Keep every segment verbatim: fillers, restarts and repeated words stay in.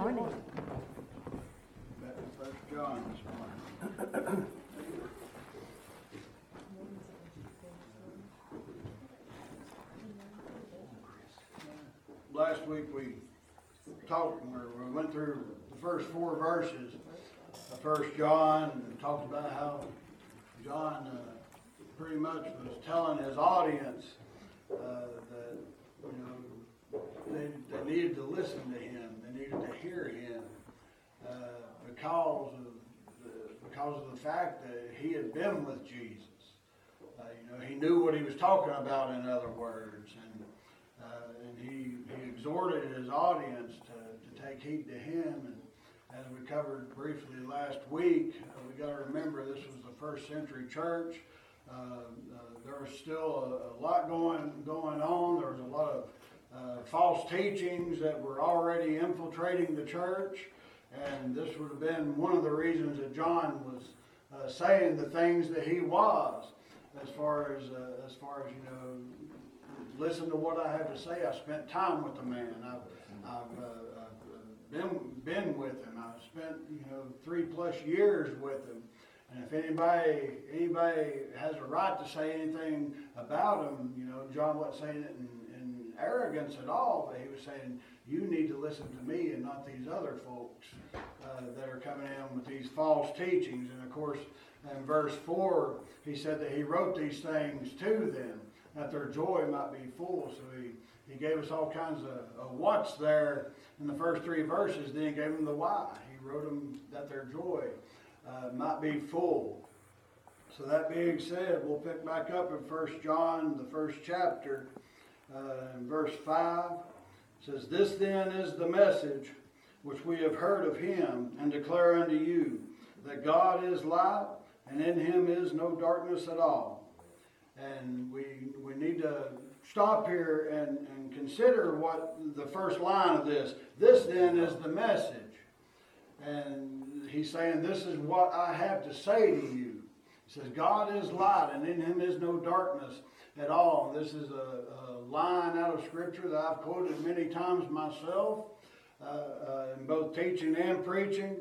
morning. That was First John this morning. Last week we talked, we went through the first four verses of First John and talked about how John uh, pretty much was telling his audience uh, that, you know, they, they needed to listen to him, they needed to hear him uh, because of the, because of the fact that he had been with Jesus. Uh, you know, he knew what he was talking about, in other words, and Uh, and he, he exhorted his audience to, to take heed to him. And as we covered briefly last week, uh, we got to remember this was the first century church. Uh, uh, there was still a, a lot going going on. There was a lot of uh, false teachings that were already infiltrating the church. And this would have been one of the reasons that John was uh, saying the things that he was, as far as uh, as far as, you know, listen to what I have to say. I spent time with the man. I've, I've, uh, I've been been with him. I've spent, you know, three plus years with him. And if anybody anybody has a right to say anything about him, you know, John wasn't saying it in, in arrogance at all, but he was saying, you need to listen to me and not these other folks uh, that are coming in with these false teachings. And of course, in verse four, he said that he wrote these things to them, that their joy might be full. So he, he gave us all kinds of, of what's there in the first three verses. Then he gave them the why. He wrote them that their joy uh, might be full. So that being said, we'll pick back up in First John, the first chapter, uh, in verse five. It says, "This then is the message which we have heard of him, and declare unto you, that God is light, and in him is no darkness at all." And we we need to stop here and, and consider what the first line of this. This then is the message. And he's saying, this is what I have to say to you. He says, God is light, and in him is no darkness at all. This is a, a line out of Scripture that I've quoted many times myself, uh, uh, in both teaching and preaching.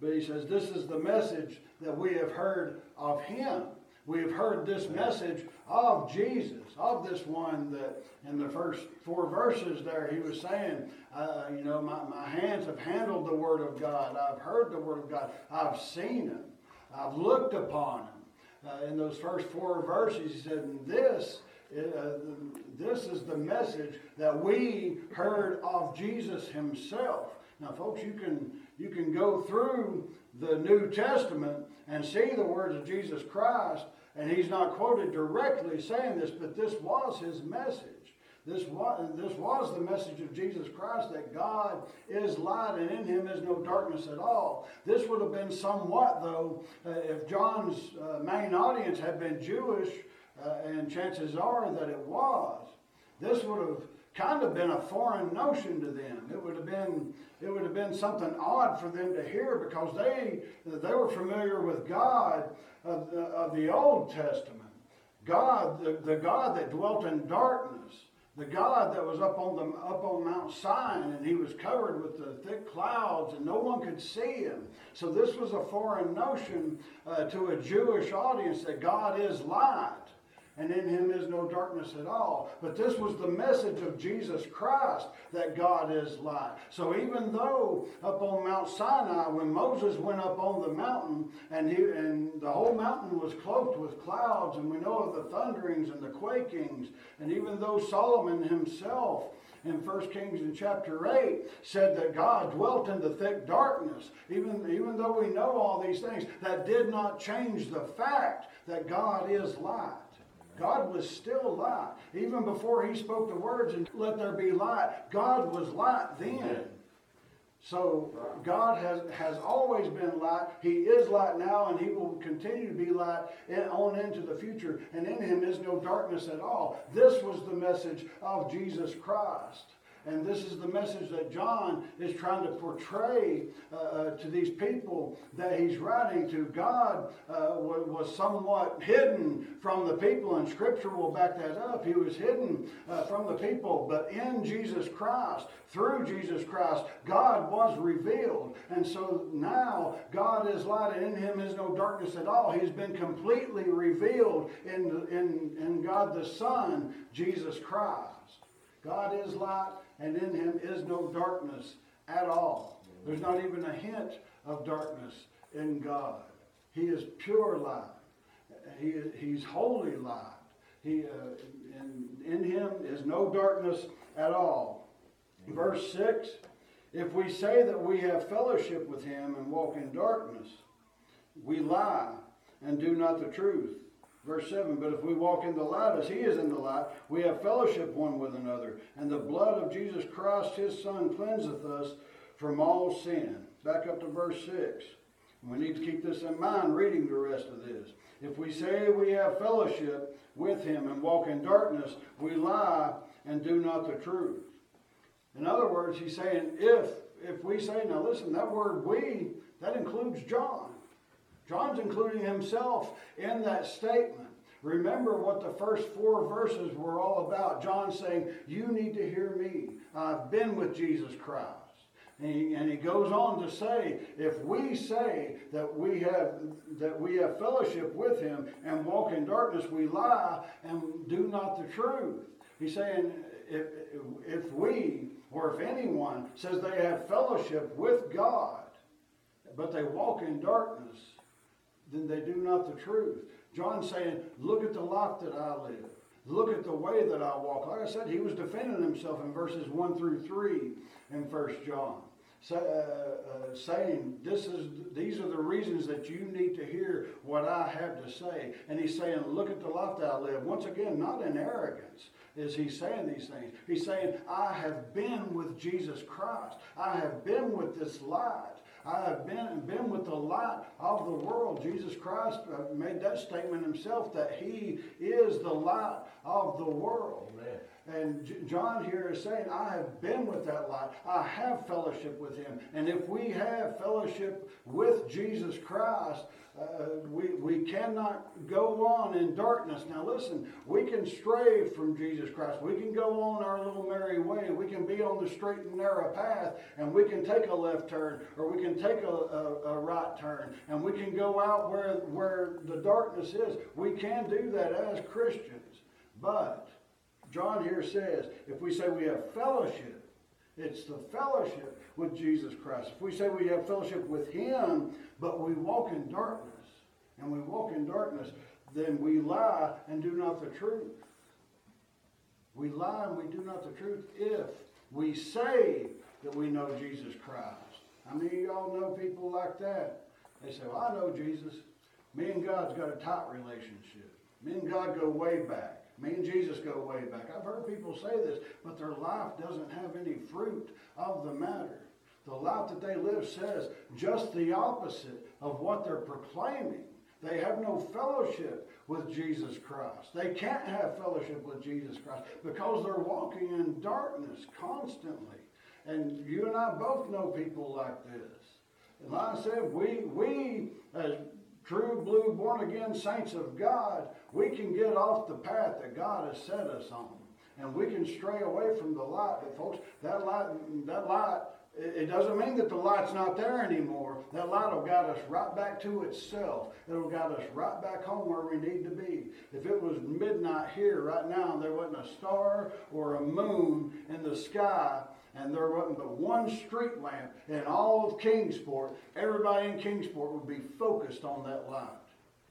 But he says, this is the message that we have heard of him. We have heard this message of Jesus, of this one that in the first four verses there he was saying, uh, you know, my, my hands have handled the Word of God. I've heard the Word of God. I've seen him. I've looked upon him. Uh, in those first four verses he said, this, uh, this is the message that we heard of Jesus himself. Now folks, you can you can go through the New Testament and see the words of Jesus Christ, and he's not quoted directly saying this, but this was his message. This was, this was the message of Jesus Christ, that God is light and in him is no darkness at all. This would have been somewhat, though, uh, if John's uh, main audience had been Jewish, uh, and chances are that it was, this would have kind of been a foreign notion to them. It would have been it would have been something odd for them to hear, because they they were familiar with God of the, of the Old Testament, God the, the God that dwelt in darkness, the God that was up on the up on Mount Sinai, and he was covered with the thick clouds, and no one could see him. So this was a foreign notion uh, to a Jewish audience, that God is light, and in him is no darkness at all. But this was the message of Jesus Christ, that God is light. So even though up on Mount Sinai, when Moses went up on the mountain, and he and the whole mountain was cloaked with clouds, and we know of the thunderings and the quakings, and even though Solomon himself in First Kings in chapter eight said that God dwelt in the thick darkness, even, even though we know all these things, that did not change the fact that God is light. God was still light. Even before he spoke the words, and let there be light, God was light then. So God has, has always been light. He is light now, and he will continue to be light on into the future. And in him is no darkness at all. This was the message of Jesus Christ. And this is the message that John is trying to portray uh, to these people that he's writing to. God uh, was somewhat hidden from the people, and Scripture will back that up. He was hidden uh, from the people, but in Jesus Christ, through Jesus Christ, God was revealed. And so now God is light, and in him is no darkness at all. He's been completely revealed in, in, in God the Son, Jesus Christ. God is light, and in him is no darkness at all. There's not even a hint of darkness in God. He is pure light. He, he's holy light. He, uh, and in him is no darkness at all. Amen. Verse six, if we say that we have fellowship with him and walk in darkness, we lie and do not the truth. Verse seven, but if we walk in the light as he is in the light, we have fellowship one with another, and the blood of Jesus Christ, his Son, cleanseth us from all sin. Back up to verse six. We need to keep this in mind reading the rest of this. If we say we have fellowship with him and walk in darkness, we lie and do not the truth. In other words, he's saying, if, if we say, now listen, that word we, that includes John. John's including himself in that statement. Remember what the first four verses were all about. John saying, you need to hear me. I've been with Jesus Christ. And he, and he goes on to say, if we say that we have that we have fellowship with him and walk in darkness, we lie and do not the truth. He's saying, if, if we, or if anyone, says they have fellowship with God, but they walk in darkness, then they do not the truth. John's saying, look at the life that I live. Look at the way that I walk. Like I said, he was defending himself in verses one through three in First John. So, uh, uh, saying, this is, these are the reasons that you need to hear what I have to say. And he's saying, look at the life that I live. Once again, not in arrogance is he saying these things. He's saying, I have been with Jesus Christ. I have been with this light. I have been, been with the light of the world. Jesus Christ made that statement himself, that he is the light of the world. Amen. And John here is saying, I have been with that light. I have fellowship with him. And if we have fellowship with Jesus Christ, uh, we, we cannot go on in darkness. Now listen, we can stray from Jesus Christ. We can go on our little merry way. We can be on the straight and narrow path, and we can take a left turn, or we can take a, a, a right turn, and we can go out where, where the darkness is. We can do that as Christians. But John here says, if we say we have fellowship, it's the fellowship with Jesus Christ. If we say we have fellowship with him, but we walk in darkness, and we walk in darkness, then we lie and do not the truth. We lie and we do not the truth if we say that we know Jesus Christ. I mean, you all know people like that. They say, well, I know Jesus. Me and God's got a tight relationship. Me and God go way back. Me and Jesus go way back. I've heard people say this, but their life doesn't have any fruit of the matter. The life that they live says just the opposite of what they're proclaiming. They have no fellowship with Jesus Christ. They can't have fellowship with Jesus Christ because they're walking in darkness constantly. And you and I both know people like this. And like I said, we, we as true blue born-again saints of God, we can get off the path that God has set us on. And we can stray away from the light. But folks, that light, that light, it doesn't mean that the light's not there anymore. That light will guide us right back to itself. It'll guide us right back home where we need to be. If it was midnight here right now, and there wasn't a star or a moon in the sky, and there wasn't but one street lamp in all of Kingsport, everybody in Kingsport would be focused on that light.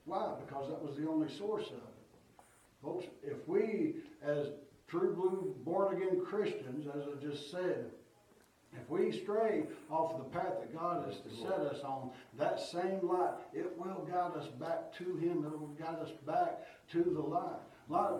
Why? Because that was the only source of it. Folks, if we, as true blue born-again Christians, as I just said, if we stray off the path that God has set us on, that same light, it will guide us back to him. It will guide us back to the light. Light,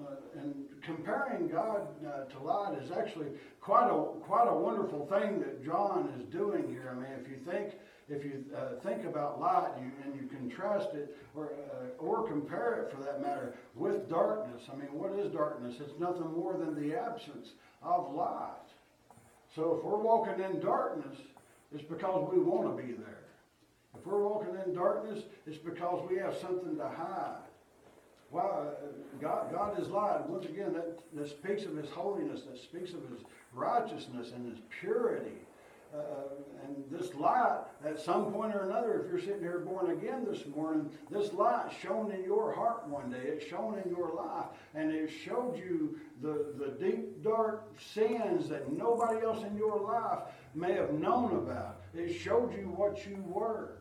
uh, and comparing God uh, to light is actually quite a quite a wonderful thing that John is doing here. I mean, if you think if you uh, think about light and you, and you contrast it or uh, or compare it, for that matter, with darkness. I mean, what is darkness? It's nothing more than the absence of light. So if we're walking in darkness, it's because we want to be there. If we're walking in darkness, it's because we have something to hide. Why? God, God is light. Once again, that, that speaks of his holiness, that speaks of his righteousness and his purity. Uh, and this light, at some point or another, if you're sitting here born again this morning, this light shone in your heart one day. It shone in your life, and it showed you the, the deep, dark sins that nobody else in your life may have known about. It showed you what you were,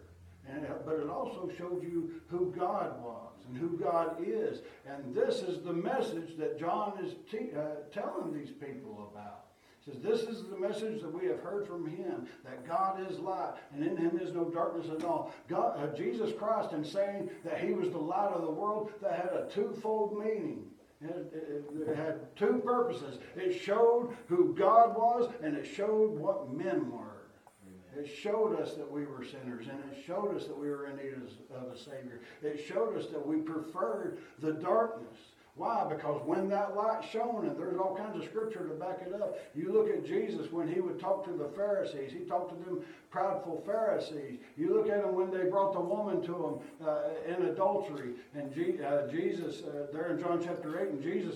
and but it also showed you who God was and who God is. And this is the message that John is te- uh, telling these people about. Says, this is the message that we have heard from him, that God is light, and in him is no darkness at all. God, uh, Jesus Christ, in saying that he was the light of the world, that had a twofold meaning. It, it, it had two purposes. It showed who God was, and it showed what men were. Amen. It showed us that we were sinners, and it showed us that we were in need of a Savior. It showed us that we preferred the darkness. Why? Because when that light shone, and there's all kinds of scripture to back it up. You look at Jesus when he would talk to the Pharisees. He talked to them prideful Pharisees. You look at him when they brought the woman to him uh, in adultery. And G- uh, Jesus, uh, there in John chapter eight, and Jesus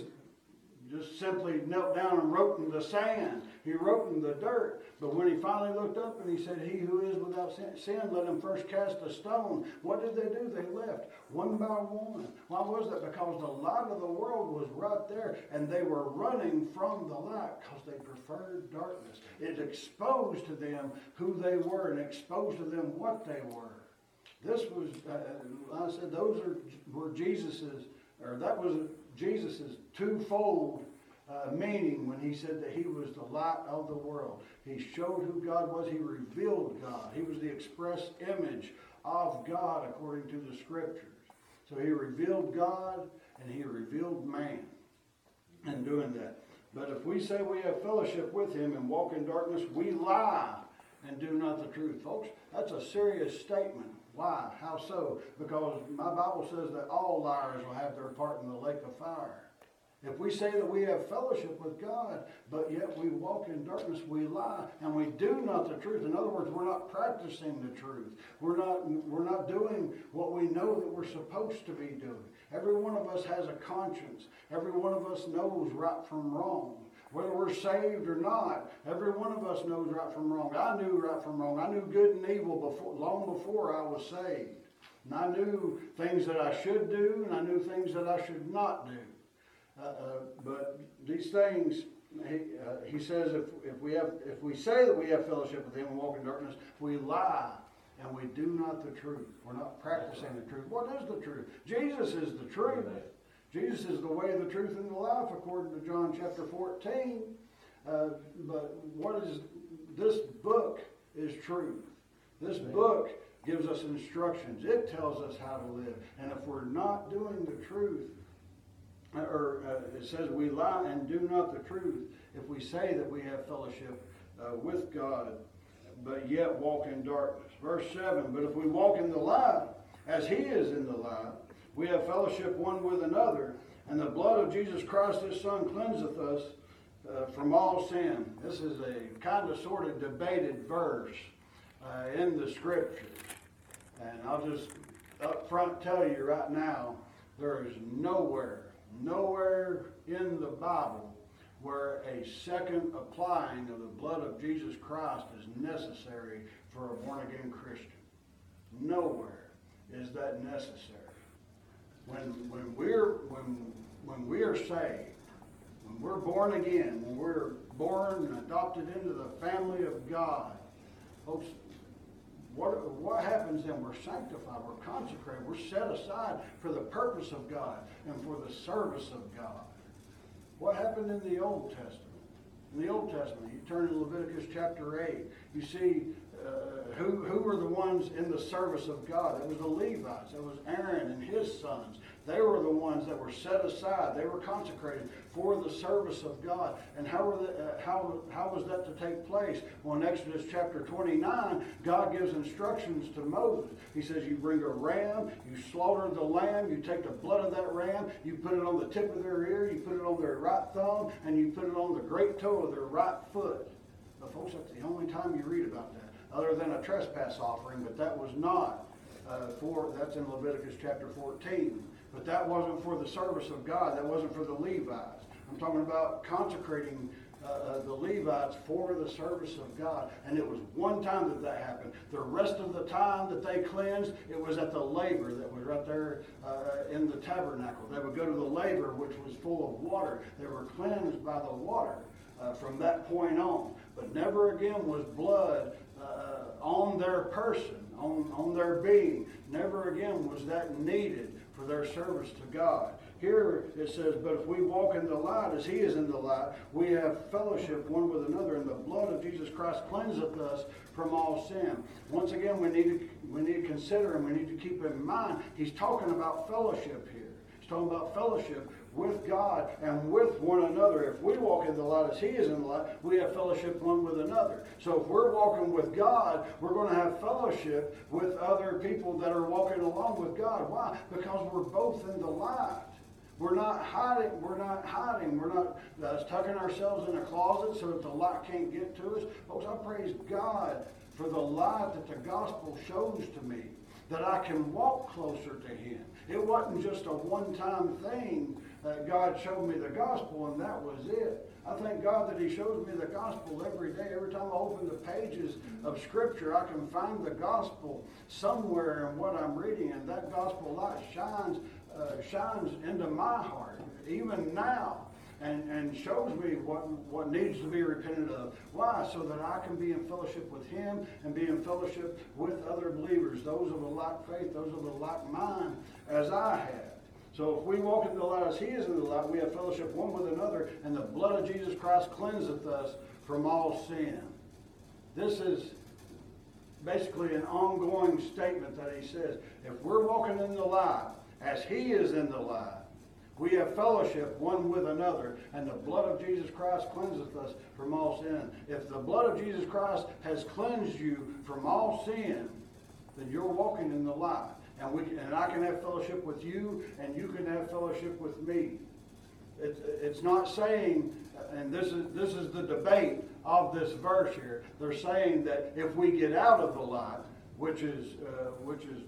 just simply knelt down and wrote in the sand. He wrote in the dirt. But when he finally looked up and he said, he who is without sin, let him first cast a stone. What did they do? They left one by one. Why was that? Because the light of the world was right there, and they were running from the light because they preferred darkness. It exposed to them who they were and exposed to them what they were. This was, uh, I said, those are, were Jesus's, or that was Jesus's twofold Uh, meaning when he said that he was the light of the world. He showed who God was. He revealed God. He was the express image of God according to the scriptures. So he revealed God and he revealed man in doing that. But if we say we have fellowship with him and walk in darkness, we lie and do not the truth. Folks, that's a serious statement. Why? How so? Because my Bible says that all liars will have their part in the lake of fire. If we say that we have fellowship with God, but yet we walk in darkness, we lie, and we do not the truth. In other words, we're not practicing the truth. We're not, we're not doing what we know that we're supposed to be doing. Every one of us has a conscience. Every one of us knows right from wrong. Whether we're saved or not, every one of us knows right from wrong. I knew right from wrong. I knew good and evil before, long before I was saved. And I knew things that I should do, and I knew things that I should not do. Uh, uh, but these things, he, uh, he says, if if we have if we say that we have fellowship with him and walk in darkness, we lie and we do not the truth. We're not practicing the truth. What is the truth? Jesus is the truth. Amen. Jesus is the way, the truth, and the life, according to John chapter fourteen. Uh, but what is this book is truth. This Amen. Book gives us instructions. It tells us how to live. And if we're not doing the truth, or uh, it says we lie and do not the truth, if we say that we have fellowship uh, with God, but yet walk in darkness. Verse seven, but if we walk in the light, as he is in the light, we have fellowship one with another, and the blood of Jesus Christ, his son, cleanseth us uh, from all sin. This is a kind of sort of debated verse uh, in the scriptures. And I'll just up front tell you right now, there is nowhere Nowhere in the Bible where a second applying of the blood of Jesus Christ is necessary for a born-again Christian. Nowhere is that necessary. When when we're when when we are saved, when we're born again, when we're born and adopted into the family of God, folks, What, what happens then? We're sanctified, we're consecrated, we're set aside for the purpose of God and for the service of God. What happened in the Old Testament? In the Old Testament, you turn to Leviticus chapter eight, you see uh, who, who were the ones in the service of God. It was the Levites, it was Aaron and his sons. They were the ones that were set aside, they were consecrated for the service of God. And how were the, uh, how, how was that to take place? Well, in Exodus chapter twenty-nine, God gives instructions to Moses. He says, you bring a ram, you slaughter the lamb, you take the blood of that ram, you put it on the tip of their ear, you put it on their right thumb, and you put it on the great toe of their right foot. But folks, that's the only time you read about that, other than a trespass offering, but that was not uh, for, that's in Leviticus chapter fourteen. But that wasn't for the service of God. That wasn't for the Levites. I'm talking about consecrating Uh, the Levites for the service of God. And it was one time that that happened. The rest of the time that they cleansed, it was at the laver that was right there uh, in the tabernacle. They would go to the laver, which was full of water. They were cleansed by the water uh, from that point on. But never again was blood uh, on their person, on, on their being. Never again was that needed for their service to God. Here it says, but if we walk in the light as he is in the light, we have fellowship one with another, and the blood of Jesus Christ cleanseth us from all sin. Once again, we need to, we need to consider and we need to keep in mind, he's talking about fellowship here. He's talking about fellowship with God and with one another. If we walk in the light as he is in the light, we have fellowship one with another. So if we're walking with God, we're going to have fellowship with other people that are walking along with God. Why? Because we're both in the light. We're not hiding, we're not hiding, we're not uh, tucking ourselves in a closet so that the light can't get to us. Folks, I praise God for the light that the gospel shows to me, that I can walk closer to him. It wasn't just a one-time thing that God showed me the gospel and that was it. I thank God that he shows me the gospel every day. Every time I open the pages of Scripture, I can find the gospel somewhere in what I'm reading, and that gospel light shines Uh, shines into my heart, even now, and, and shows me what, what needs to be repented of. Why? So that I can be in fellowship with him and be in fellowship with other believers, those of a like faith, those of a like mind, as I have. So if we walk in the light as he is in the light, we have fellowship one with another, and the blood of Jesus Christ cleanseth us from all sin. This is basically an ongoing statement that he says. If we're walking in the light, as he is in the light, we have fellowship one with another, and the blood of Jesus Christ cleanseth us from all sin. If the blood of Jesus Christ has cleansed you from all sin, then you're walking in the light. And we and I can have fellowship with you, and you can have fellowship with me. It, it's not saying, and this is this is the debate of this verse here. They're saying that if we get out of the light, which is uh, which is.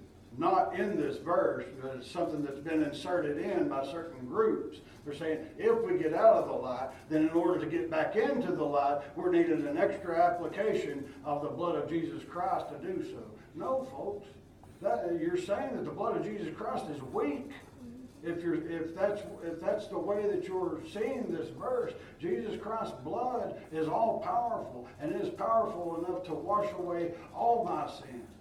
not in this verse, but it's something that's been inserted in by certain groups. They're saying if we get out of the light, then in order to get back into the light, we're needed an extra application of the blood of Jesus Christ to do so. No, folks, that, you're saying that the blood of Jesus Christ is weak. If you're, if that's if that's the way that you're seeing this verse, Jesus Christ's blood is all powerful and is powerful enough to wash away all my sins.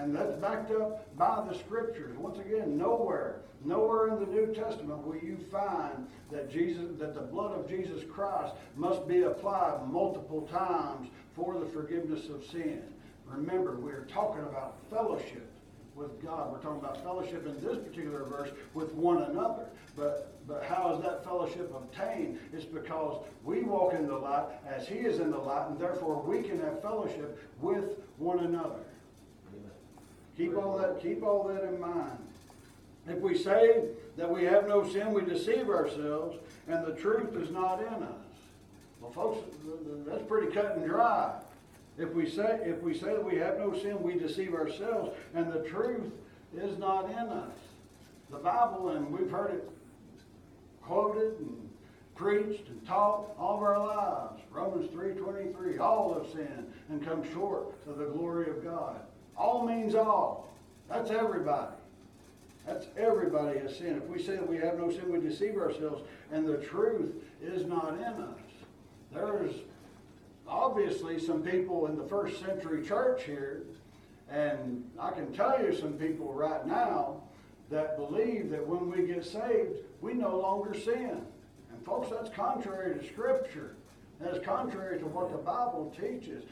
And that's backed up by the Scriptures. Once again, nowhere, nowhere in the New Testament will you find that Jesus, that the blood of Jesus Christ must be applied multiple times for the forgiveness of sin. Remember, we're talking about fellowship with God. We're talking about fellowship in this particular verse with one another. But but how is that fellowship obtained? It's because we walk in the light as he is in the light, and therefore we can have fellowship with one another. Keep all that, keep all that in mind. If we say that we have no sin, we deceive ourselves, and the truth is not in us. Well, folks, that's pretty cut and dry. If we say, if we say that we have no sin, we deceive ourselves, and the truth is not in us. The Bible, and we've heard it quoted and preached and taught all of our lives. Romans three twenty-three, all have sinned and come short of the glory of God. All means all. That's everybody. That's everybody has sin. If we say that we have no sin, we deceive ourselves, and the truth is not in us. There's obviously some people in the first century church here, and I can tell you some people right now that believe that when we get saved, we no longer sin. And folks, that's contrary to Scripture. That's contrary to what the Bible teaches.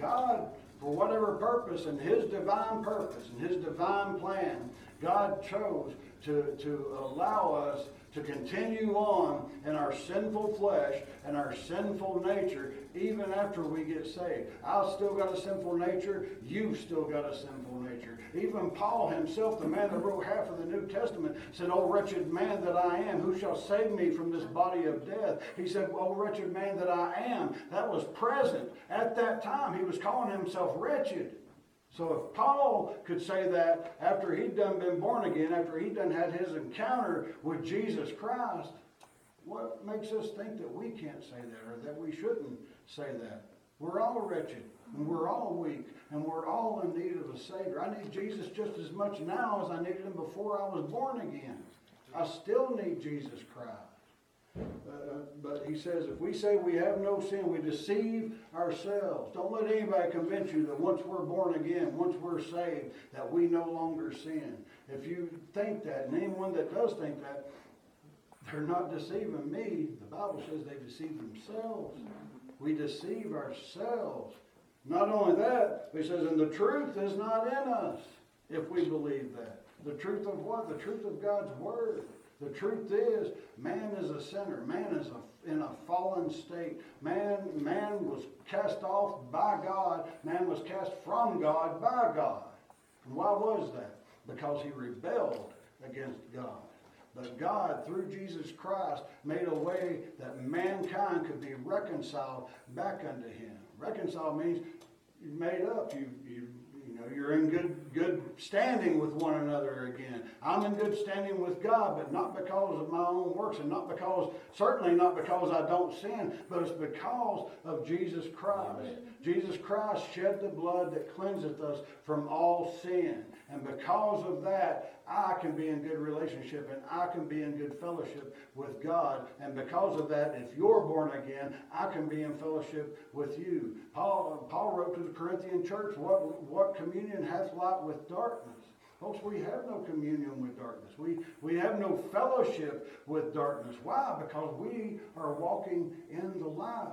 God for whatever purpose, and His divine purpose and His divine plan, God chose to, to allow us to continue on in our sinful flesh and our sinful nature even after we get saved. I've still got a sinful nature. You've still got a sinful nature. Even Paul himself, the man that wrote half of the New Testament, said, "O wretched man that I am, who shall save me from this body of death?" He said, "O wretched man that I am." That was present. At that time, he was calling himself wretched. So if Paul could say that after he'd done been born again, after he'd done had his encounter with Jesus Christ, what makes us think that we can't say that, or that we shouldn't say that? We're all wretched, and we're all weak, and we're all in need of a Savior. I need Jesus just as much now as I needed Him before I was born again. I still need Jesus Christ. Uh, but he says, if we say we have no sin, we deceive ourselves. Don't let anybody convince you that once we're born again, once we're saved, that we no longer sin. If you think that, and anyone that does think that, they're not deceiving me. The Bible says they deceive themselves. We deceive ourselves. Not only that, he says, and the truth is not in us if we believe that. The truth of what? The truth of God's Word. The truth is, man is a sinner. Man is a, in a fallen state. Man, man was cast off by God. Man was cast from God by God. And why was that? Because he rebelled against God. But God, through Jesus Christ, made a way that mankind could be reconciled back unto Him. Reconciled means you made up. You you. You're in good good standing with one another again. I'm in good standing with God, but not because of my own works, and not because, certainly not because I don't sin, but it's because of Jesus Christ. Amen. Jesus Christ shed the blood that cleanseth us from all sin. And because of that, I can be in good relationship, and I can be in good fellowship with God. And because of that, if you're born again, I can be in fellowship with you. Paul, Paul wrote to the Corinthian church, what, what communion hath light with darkness? Folks, we have no communion with darkness. We, we have no fellowship with darkness. Why? Because we are walking in the light.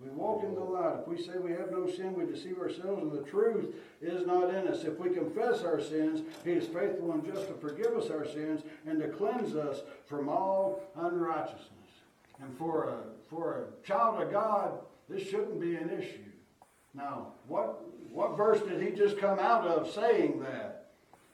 We walk in the light. If we say we have no sin, we deceive ourselves, and the truth is not in us. If we confess our sins, He is faithful and just to forgive us our sins and to cleanse us from all unrighteousness. And for a, for a child of God, this shouldn't be an issue. Now, what, what verse did he just come out of saying that?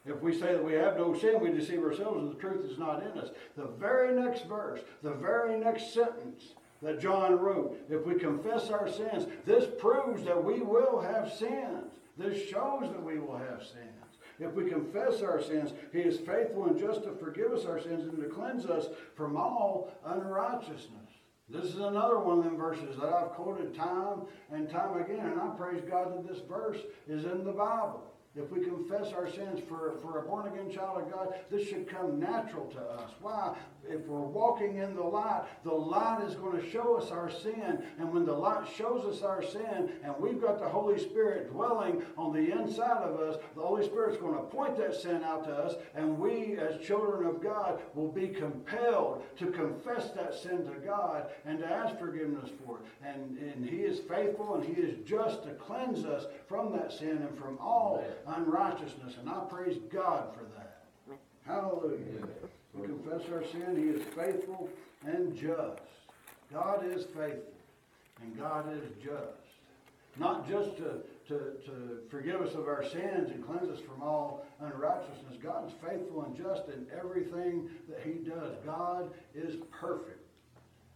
If we say that we have no sin, we deceive ourselves, and the truth is not in us. The very next verse, the very next sentence that John wrote, if we confess our sins, this proves that we will have sins. This shows that we will have sins. If we confess our sins, He is faithful and just to forgive us our sins and to cleanse us from all unrighteousness. This is another one of them verses that I've quoted time and time again, and I praise God that this verse is in the Bible. If we confess our sins for, for a born-again child of God, this should come natural to us. Why? If we're walking in the light, the light is going to show us our sin. And when the light shows us our sin, and we've got the Holy Spirit dwelling on the inside of us, the Holy Spirit's going to point that sin out to us, and we, as children of God, will be compelled to confess that sin to God and to ask forgiveness for it. And, and He is faithful, and He is just to cleanse us from that sin and from all unrighteousness, and I praise God for that. Hallelujah. We confess our sin. He is faithful and just. God is faithful and God is just. Not just to, to, to forgive us of our sins and cleanse us from all unrighteousness. God is faithful and just in everything that He does. God is perfect.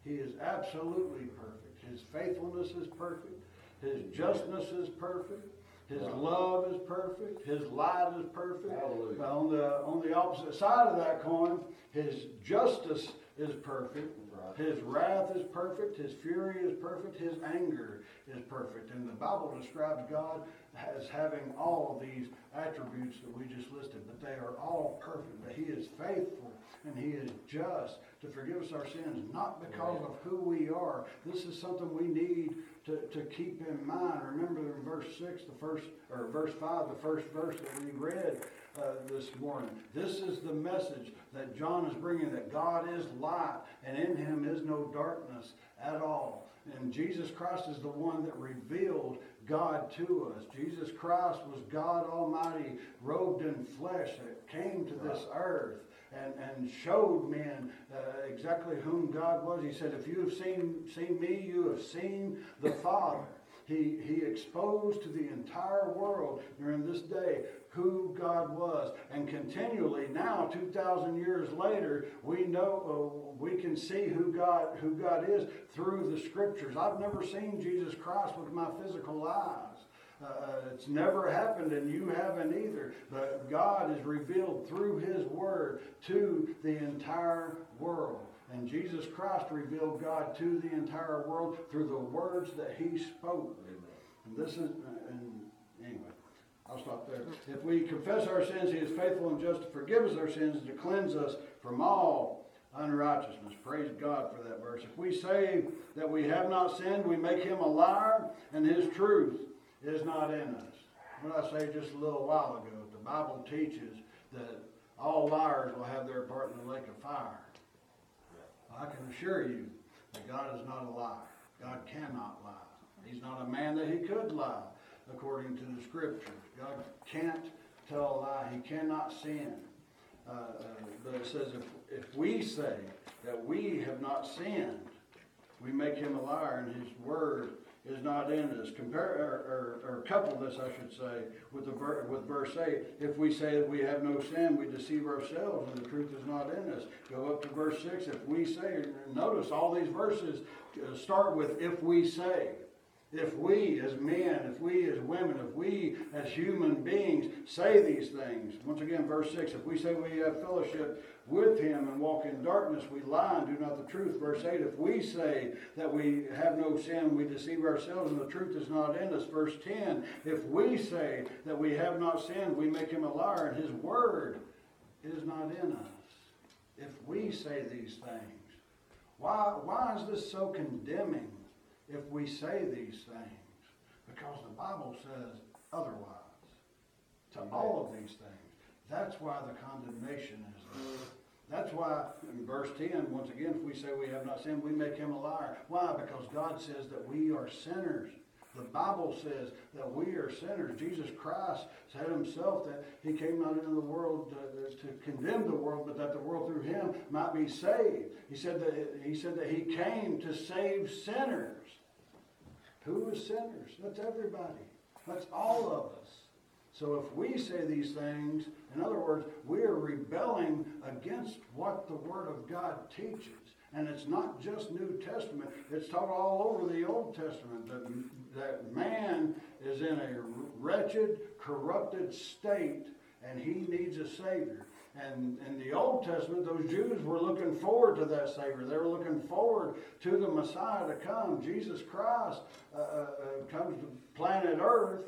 He is absolutely perfect. His faithfulness is perfect. His justness is perfect. His love is perfect. His light is perfect. Hallelujah. On the on the opposite side of that coin, His justice is perfect. Right. His wrath is perfect. His fury is perfect. His anger is perfect. And the Bible describes God as having all of these attributes that we just listed, but they are all perfect. But He is faithful and He is just to forgive us our sins, not because of who we are. This is something we need To, to keep in mind. Remember in verse six, the first, or verse five, the first verse that we read uh, this morning. This is the message that John is bringing, that God is light, and in Him is no darkness at all. And Jesus Christ is the one that revealed God to us. Jesus Christ was God Almighty, robed in flesh, that came to this earth and, and showed men uh, exactly whom God was. He said, if you have seen, seen me, you have seen the Father. He, he exposed to the entire world during this day who God was. And continually now, two thousand years later, we know, uh, we can see who God, who God is through the Scriptures. I've never seen Jesus Christ with my physical eyes. Uh, it's never happened, and you haven't either. But God is revealed through His Word to the entire world. And Jesus Christ revealed God to the entire world through the words that He spoke. Amen. And this is, and anyway, I'll stop there. If we confess our sins, He is faithful and just to forgive us our sins and to cleanse us from all unrighteousness. Praise God for that verse. If we say that we have not sinned, we make Him a liar, and His truth is not in us. What I say just a little while ago, the Bible teaches that all liars will have their part in the lake of fire. I can assure you that God is not a liar. God cannot lie. He's not a man that He could lie, according to the Scriptures. God can't tell a lie. He cannot sin. Uh, but it says, if, if we say that we have not sinned, we make Him a liar, and His word is not in us. Compare or, or, or couple this, I should say, with the ver- with verse eight. If we say that we have no sin, we deceive ourselves, and the truth is not in us. Go up to verse six. If we say, notice all these verses start with if we say. If we as men, if we as women, if we as human beings say these things. Once again, verse six, if we say we have fellowship with Him and walk in darkness, we lie and do not the truth. Verse eight, if we say that we have no sin, we deceive ourselves and the truth is not in us. Verse ten, if we say that we have not sinned, we make Him a liar and His word is not in us. If we say these things, why, why is this so condemning? If we say these things, because the Bible says otherwise to all of these things. That's why the condemnation is there. That's why in verse ten, once again, if we say we have not sinned, we make Him a liar. Why? Because God says that we are sinners. The Bible says that we are sinners. Jesus Christ said Himself that He came not into the world to, to condemn the world, but that the world through Him might be saved. He said that He said that He came to save sinners. Who is sinners? That's everybody. That's all of us. So if we say these things, in other words, we are rebelling against what the Word of God teaches. And it's not just New Testament. It's taught all over the Old Testament that, that man is in a wretched, corrupted state, and he needs a Savior. And in the Old Testament, those Jews were looking forward to that Savior. They were looking forward to the Messiah to come. Jesus Christ uh, uh, comes to planet Earth,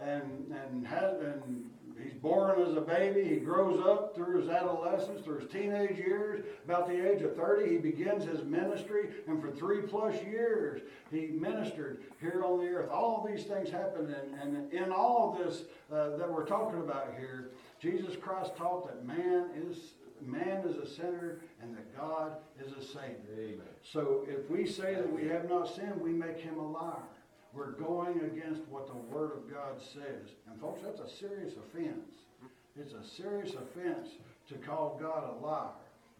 and and has, and He's born as a baby. He grows up through His adolescence, through His teenage years. About the age of thirty, He begins His ministry. And for three plus years, He ministered here on the earth. All these things happened. And, and in all of this uh, that we're talking about here, Jesus Christ taught that man is man is a sinner and that God is a Savior. Amen. So if we say that we have not sinned, we make Him a liar. We're going against what the Word of God says. And folks, that's a serious offense. It's a serious offense to call God a liar.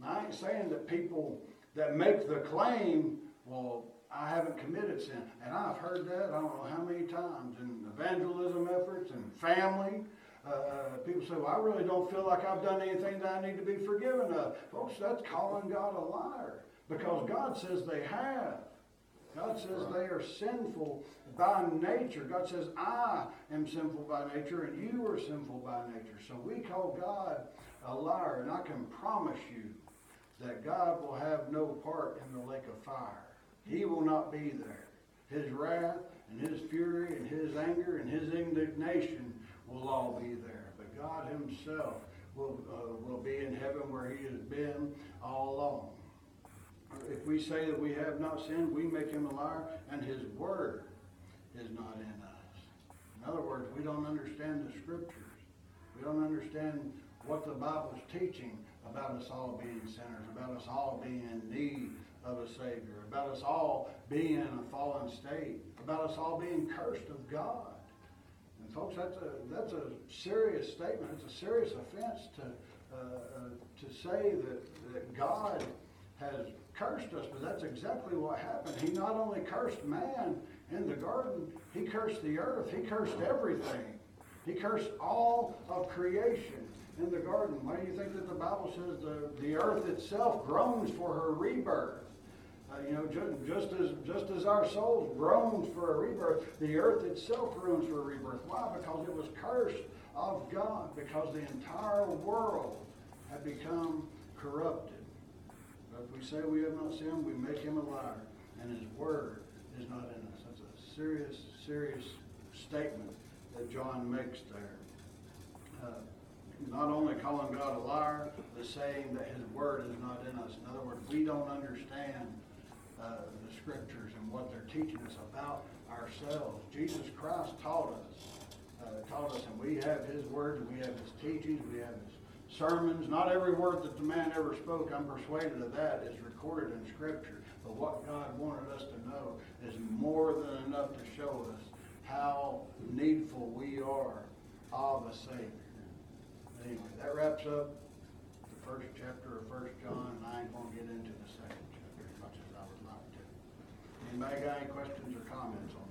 Now, I ain't saying that people that make the claim, well, I haven't committed sin. And I've heard that I don't know how many times in evangelism efforts and family. Uh, people say, well, I really don't feel like I've done anything that I need to be forgiven of. Folks, that's calling God a liar. Because God says they have. God says they are sinful by nature. God says, I am sinful by nature, and you are sinful by nature. So we call God a liar, and I can promise you that God will have no part in the lake of fire. He will not be there. His wrath and His fury and His anger and His indignation will all be there. But God Himself will, uh, will be in heaven where He has been all along. If we say that we have not sinned, we make Him a liar, and His word is not in us. In other words, we don't understand the Scriptures. We don't understand what the Bible is teaching about us all being sinners, about us all being in need of a Savior, about us all being in a fallen state, about us all being cursed of God. And folks, that's a that's a serious statement. It's a serious offense to uh, uh, to say that that God has cursed us, but that's exactly what happened. He not only cursed man in the garden, he cursed the earth, he cursed everything. He cursed all of creation in the garden. Why do you think that the Bible says the, the earth itself groans for her rebirth? Uh, you know, just, just as just as our souls groans for a rebirth, the earth itself groans for a rebirth. Why? Because it was cursed of God, because the entire world had become corrupted. But if we say we have not sinned, we make him a liar, and his word is not in us. That's a serious, serious statement that John makes there. Uh, not only calling God a liar, but saying that his word is not in us. In other words, we don't understand uh, the scriptures and what they're teaching us about ourselves. Jesus Christ taught us, uh, taught us, and we have his word, and we have his teachings, we have his sermons. Not every word that the man ever spoke, I'm persuaded of that, is recorded in scripture. But what God wanted us to know is more than enough to show us how needful we are of a Savior. Anyway, that wraps up the first chapter of First John, and I ain't going to get into the second chapter as much as I would like to. Anybody got any questions or comments on